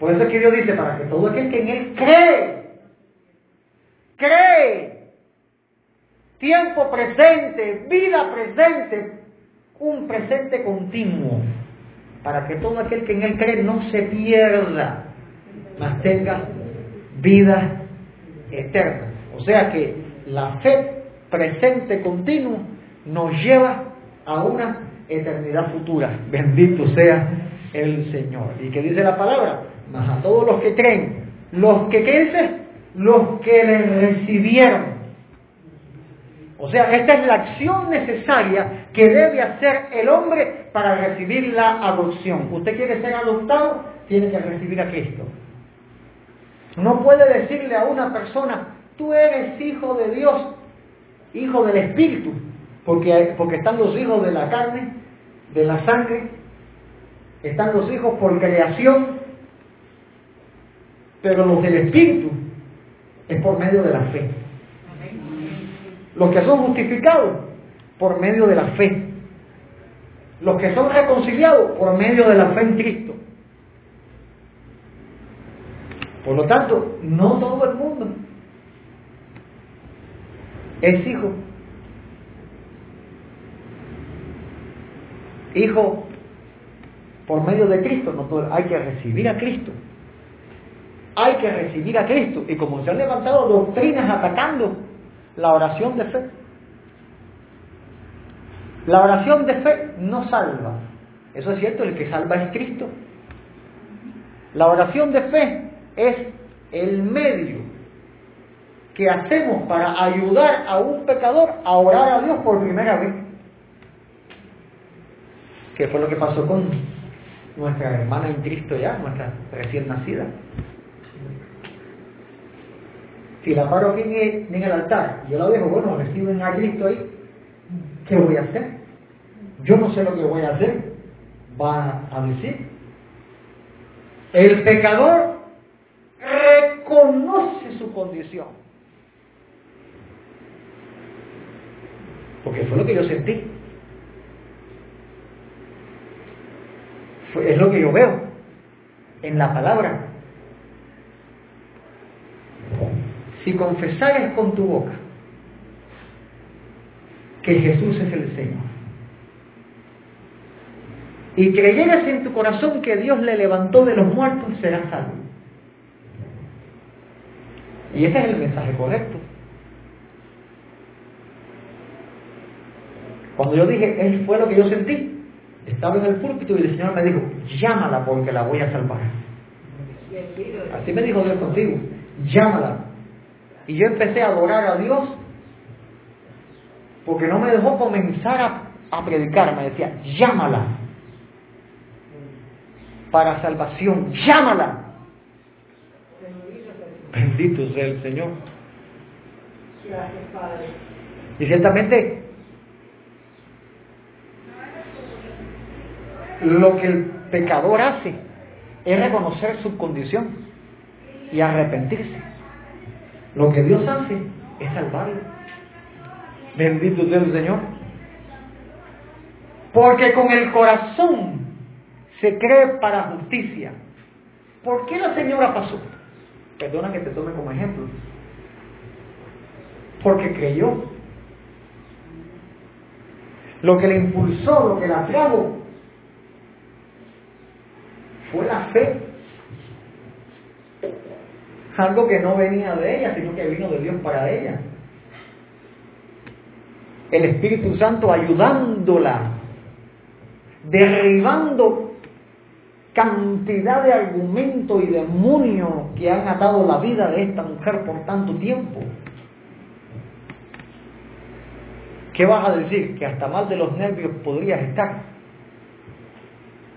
Por eso es que Dios dice, para que todo aquel que en Él cree, tiempo presente, vida presente, un presente continuo, para que todo aquel que en Él cree no se pierda, mas tenga vida eterna. O sea que la fe presente continua nos lleva a una eternidad futura. Bendito sea el Señor. ¿Y qué dice la palabra? Mas a todos los que creen, los que creen, los que le recibieron. O sea, esta es la acción necesaria que debe hacer el hombre para recibir la adopción. Usted quiere ser adoptado, tiene que recibir a Cristo. No puede decirle a una persona, tú eres hijo de Dios, hijo del Espíritu, porque están los hijos de la carne, de la sangre, están los hijos por creación, pero los del Espíritu es por medio de la fe. Los que son justificados, por medio de la fe. Los que son reconciliados, por medio de la fe en Cristo. Por lo tanto, no todo el mundo es hijo. Hijo por medio de Cristo, no todo, hay que recibir a Cristo. Hay que recibir a Cristo. Y como se han levantado doctrinas atacando la oración de fe. La oración de fe no salva. Eso es cierto, el que salva es Cristo. La oración de fe es el medio que hacemos para ayudar a un pecador a orar a Dios por primera vez. Que fue lo que pasó con nuestra hermana en Cristo ya, nuestra recién nacida. Si la paro aquí en el altar, yo la dejo, bueno, reciben a Cristo ahí, ¿qué voy a hacer? Yo no sé lo que voy a hacer, va a decir. El pecador reconoce su condición. Porque fue lo que yo sentí. Es lo que yo veo en la palabra. Si confesares con tu boca que Jesús es el Señor y creyeras en tu corazón que Dios le levantó de los muertos, serás salvo. Y ese es el mensaje correcto. Cuando yo dije, él fue lo que yo sentí, estaba en el púlpito y el Señor me dijo, llámala porque la voy a salvar. Así me dijo Dios contigo, llámala. Y yo empecé a adorar a Dios porque no me dejó comenzar a predicar. Me decía, llámala para salvación, llámala. Bendito sea el Señor. Gracias, Padre. Y ciertamente lo que el pecador hace es reconocer su condición y arrepentirse. Lo que Dios hace es salvarlo. Bendito sea el Señor. Porque con el corazón se cree para justicia. ¿Por qué la señora pasó? Perdona que te tome como ejemplo. Porque creyó. Lo que le impulsó, lo que la trajo, fue la fe. Algo que no venía de ella, sino que vino de Dios para ella. El Espíritu Santo ayudándola, derribando cantidad de argumentos y demonios que han atado la vida de esta mujer por tanto tiempo. ¿Qué vas a decir? Que hasta mal de los nervios podrías estar.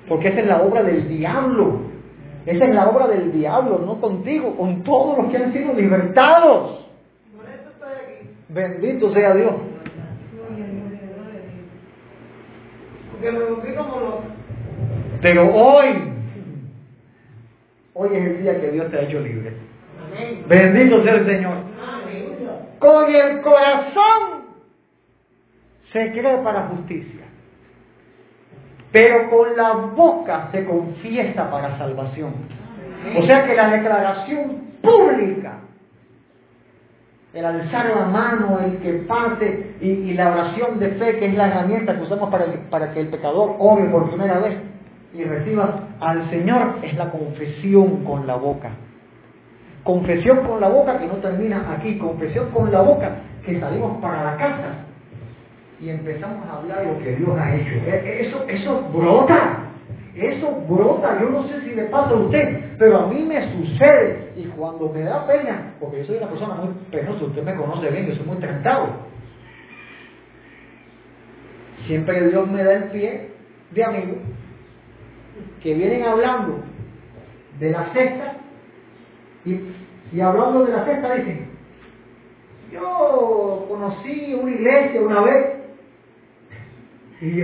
Porque esa es la obra del diablo. Esa es la obra del diablo, no contigo, con todos los que han sido libertados. Por eso estoy aquí. Bendito sea Dios. Porque me volví como loco. Pero hoy es el día que Dios te ha hecho libre. Amén. Bendito sea el Señor. Amén. Con el corazón se cree para justicia. Pero con la boca se confiesa para salvación. O sea que la declaración pública el alzar la mano, el que pase, y la oración de fe, que es la herramienta que usamos para que el pecador ore por primera vez y reciba al Señor, es la confesión con la boca. Confesión con la boca que no termina aquí, confesión con la boca que salimos para la casa y empezamos a hablar lo que Dios ha hecho. Eso brota, yo no sé si le pasa a usted, pero a mí me sucede, y cuando me da pena, porque yo soy una persona muy penosa, usted me conoce bien, yo soy muy trancado. Siempre Dios me da el pie de amigos que vienen hablando de la cesta, y hablando de la cesta dicen, yo conocí una iglesia una vez, y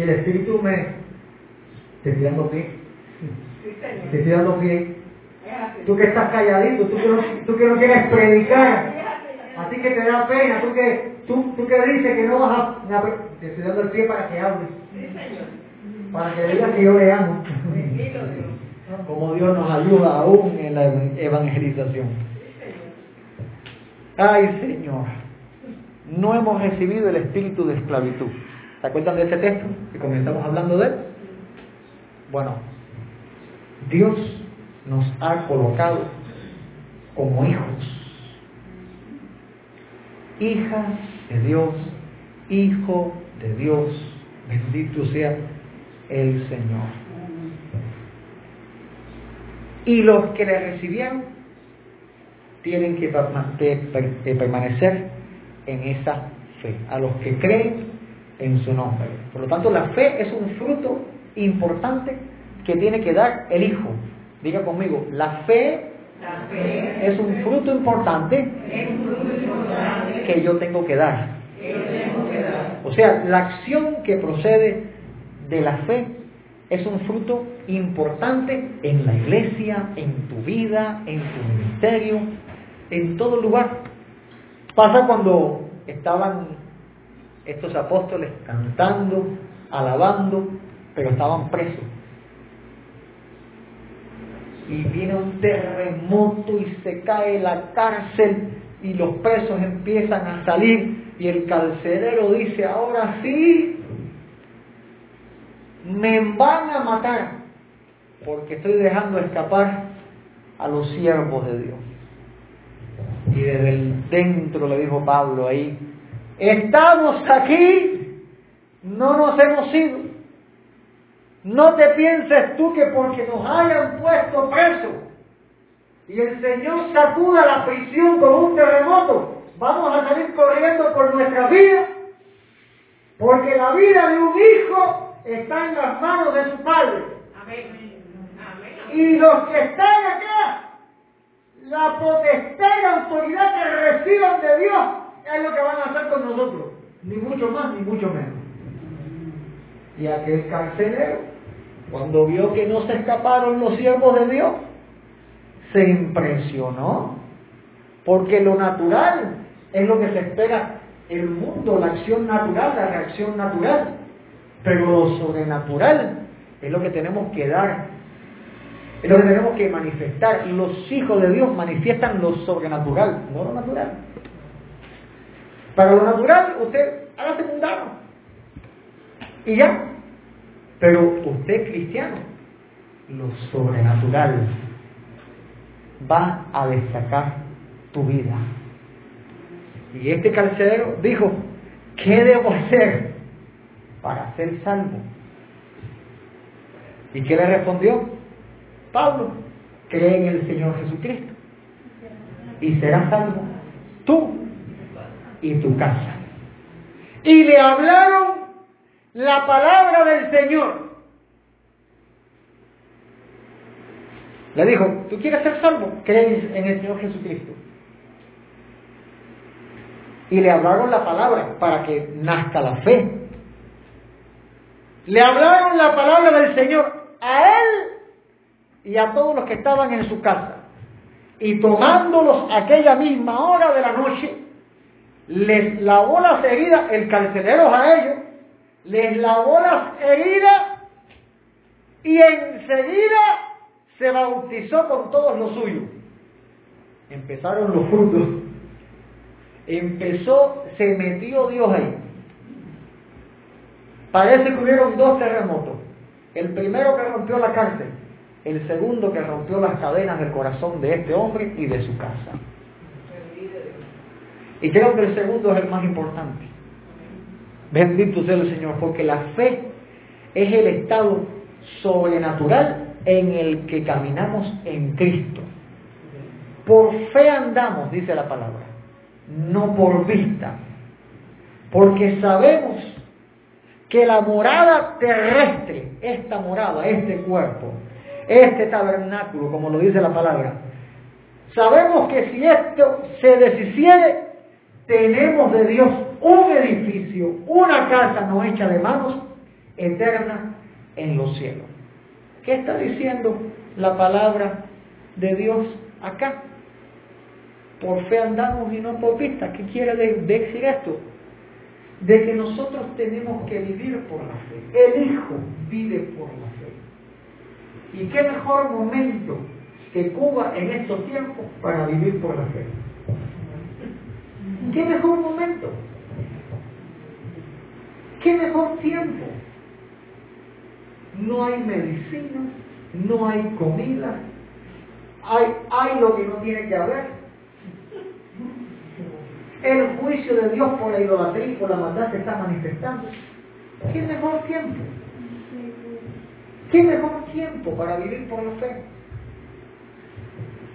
el Espíritu me... Te estoy dando pie. Tú que estás calladito, tú que no quieres predicar, a ti que te da pena, tú que dices que no vas a... Te estoy dando el pie para que hables, para que digas que yo le amo. Como Dios nos ayuda aún en la evangelización. Ay, Señor, no hemos recibido el espíritu de esclavitud. ¿Se acuerdan de ese texto que comenzamos hablando de él? Bueno, Dios nos ha colocado como hijos, hijas de Dios, hijo de Dios, bendito sea el Señor. Y los que le recibieron tienen que permanecer en esa fe, a los que creen en su nombre. Por lo tanto, la fe es un fruto importante que tiene que dar el Hijo. Diga conmigo, la fe es un fruto importante que yo tengo que dar. O sea, la acción que procede de la fe es un fruto importante en la iglesia, en tu vida, en tu ministerio, en todo lugar. Pasa cuando estaban estos apóstoles cantando, alabando, pero estaban presos. Y viene un terremoto y se cae la cárcel y los presos empiezan a salir y el carcelero dice, ahora sí, me van a matar porque estoy dejando escapar a los siervos de Dios. Y desde el dentro le dijo Pablo ahí, estamos aquí, no nos hemos ido. No te pienses tú que porque nos hayan puesto presos y el Señor sacuda la prisión con un terremoto, vamos a salir corriendo por nuestra vida, porque la vida de un hijo está en las manos de su padre. Amén. Amén. Y los que están acá, la potestad y la autoridad que reciban de Dios es lo que van a hacer con nosotros, ni mucho más ni mucho menos. Y aquel carcelero, cuando vio que no se escaparon los siervos de Dios, se impresionó, porque lo natural es lo que se espera el mundo, la acción natural, la reacción natural, pero lo sobrenatural es lo que tenemos que dar, es lo que tenemos que manifestar. Los hijos de Dios manifiestan lo sobrenatural, no lo natural. Para lo natural, usted hágase mundano y ya. Pero usted, cristiano, lo sobrenatural va a destacar tu vida. Y este carcelero dijo, ¿qué debo hacer para ser salvo? ¿Y qué le respondió? Pablo, cree en el Señor Jesucristo y serás salvo, tú y tu casa. Y le hablaron la palabra del Señor. Le dijo, ¿tú quieres ser salvo? ¿Crees en el Señor Jesucristo? Y le hablaron la palabra para que nazca la fe. Le hablaron la palabra del Señor a él y a todos los que estaban en su casa. Y tomándolos aquella misma hora de la noche, les lavó las heridas, el carcelero a ellos, les lavó las heridas y enseguida se bautizó con todos los suyos. Empezaron los frutos Empezó, se metió Dios ahí. Parece que hubieron dos terremotos. El primero que rompió la cárcel, el segundo que rompió las cadenas del corazón de este hombre y de su casa. Y creo que el segundo es el más importante. Bendito sea el Señor, porque la fe es el estado sobrenatural en el que caminamos en Cristo. Por fe andamos, dice la palabra, no por vista, porque sabemos que la morada terrestre, esta morada, este cuerpo, este tabernáculo, como lo dice la palabra, sabemos que si esto se deshiciere, tenemos de Dios un edificio, una casa no hecha de manos, eterna en los cielos. ¿Qué está diciendo la palabra de Dios acá? Por fe andamos y no por vista. ¿Qué quiere decir esto? De que nosotros tenemos que vivir por la fe. El Hijo vive por la fe. ¿Y qué mejor momento que Cuba en estos tiempos para vivir por la fe? ¿Qué mejor momento? ¿Qué mejor tiempo? No hay medicina, no hay comida, hay lo que no tiene que haber. El juicio de Dios por la idolatría y por la maldad se está manifestando. ¿Qué mejor tiempo? ¿Qué mejor tiempo para vivir por la fe?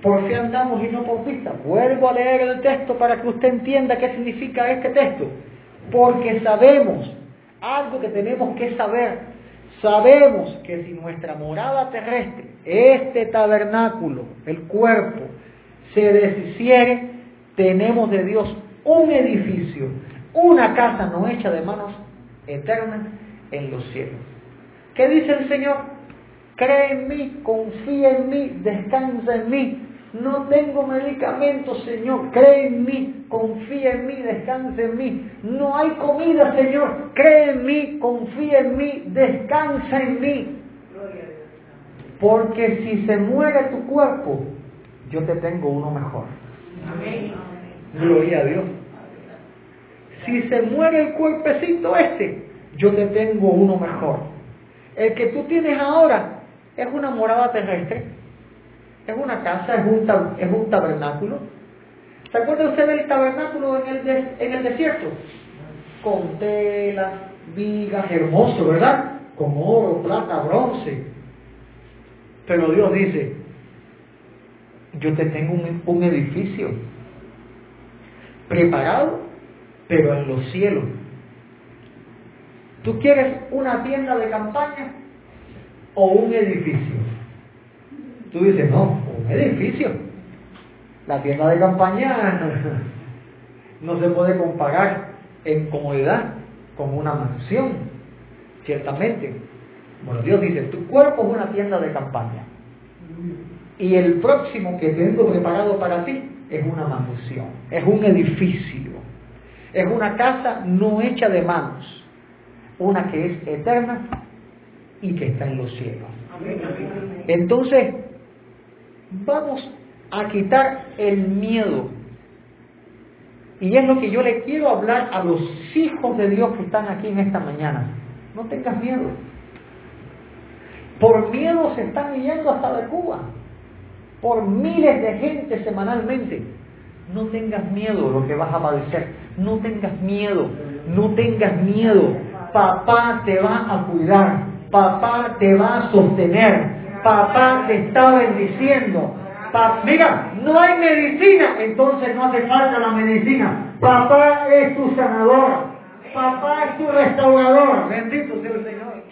¿Por qué andamos y no por vista? Vuelvo a leer el texto para que usted entienda qué significa este texto. Porque sabemos, algo que tenemos que saber, sabemos que si nuestra morada terrestre, este tabernáculo, el cuerpo, se deshiciere, tenemos de Dios un edificio, una casa no hecha de manos, eterna en los cielos. ¿Qué dice el Señor? Cree en mí, confía en mí, descansa en mí. No tengo medicamentos, Señor. Cree en mí, confía en mí, descansa en mí. No hay comida, Señor. Cree en mí, confía en mí, descansa en mí. Porque si se muere tu cuerpo, yo te tengo uno mejor. Amén. Gloria a Dios. Si se muere el cuerpecito este, yo te tengo uno mejor. El que tú tienes ahora es una morada terrestre, es una casa, es un tabernáculo. ¿Se acuerda usted del tabernáculo en el desierto? Con telas, vigas, hermoso, ¿verdad? Con oro, plata, bronce. Pero Dios dice, yo te tengo un edificio preparado, pero en los cielos. ¿Tú quieres una tienda de campaña o un edificio? Tú dices, no, un edificio. La tienda de campaña no se puede comparar en comodidad con una mansión, ciertamente. Bueno, Dios dice, tu cuerpo es una tienda de campaña. Y el próximo que tengo preparado para ti es una mansión, es un edificio, es una casa no hecha de manos, una que es eterna y que está en los cielos. Entonces, vamos a quitar el miedo. Y es lo que yo le quiero hablar a los hijos de Dios que están aquí en esta mañana. No tengas miedo. Por miedo se están yendo hasta de Cuba. Por miles de gente semanalmente. No tengas miedo lo que vas a padecer. No tengas miedo. No tengas miedo. Papá te va a cuidar. Papá te va a sostener. Papá te está bendiciendo. Mira, no hay medicina. Entonces no hace falta la medicina. Papá es tu sanador. Papá es tu restaurador. Bendito sea el Señor.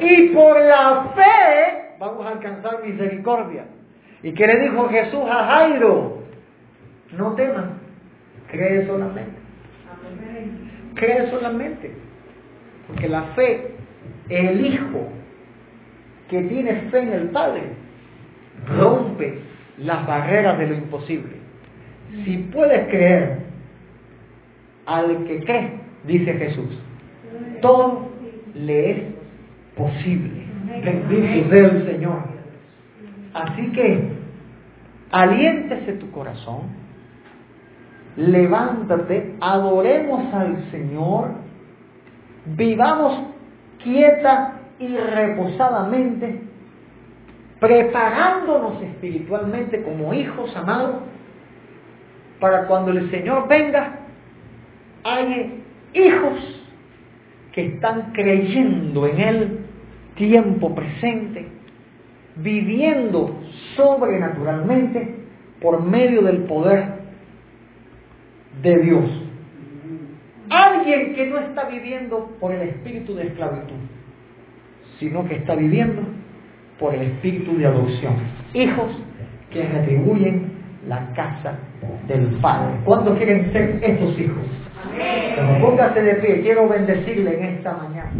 Y por la fe vamos a alcanzar misericordia. ¿Y qué le dijo Jesús a Jairo? No temas, cree solamente. Amén. Cree solamente. Porque la fe, el Hijo que tiene fe en el Padre, rompe las barreras de lo imposible. Si puedes creer al que cree, dice Jesús, todo le es posible. Bendito sea el Señor. Así que aliéntese tu corazón, levántate, adoremos al Señor, vivamos quieta y reposadamente, preparándonos espiritualmente como hijos amados, para cuando el Señor venga, haya hijos que están creyendo en Él tiempo presente, viviendo sobrenaturalmente por medio del poder de Dios. Alguien que no está viviendo por el espíritu de esclavitud, sino que está viviendo por el espíritu de adopción. Hijos que retribuyen la casa del Padre. ¿Cuántos quieren ser estos hijos? Amén. Póngase de pie, quiero bendecirle en esta mañana.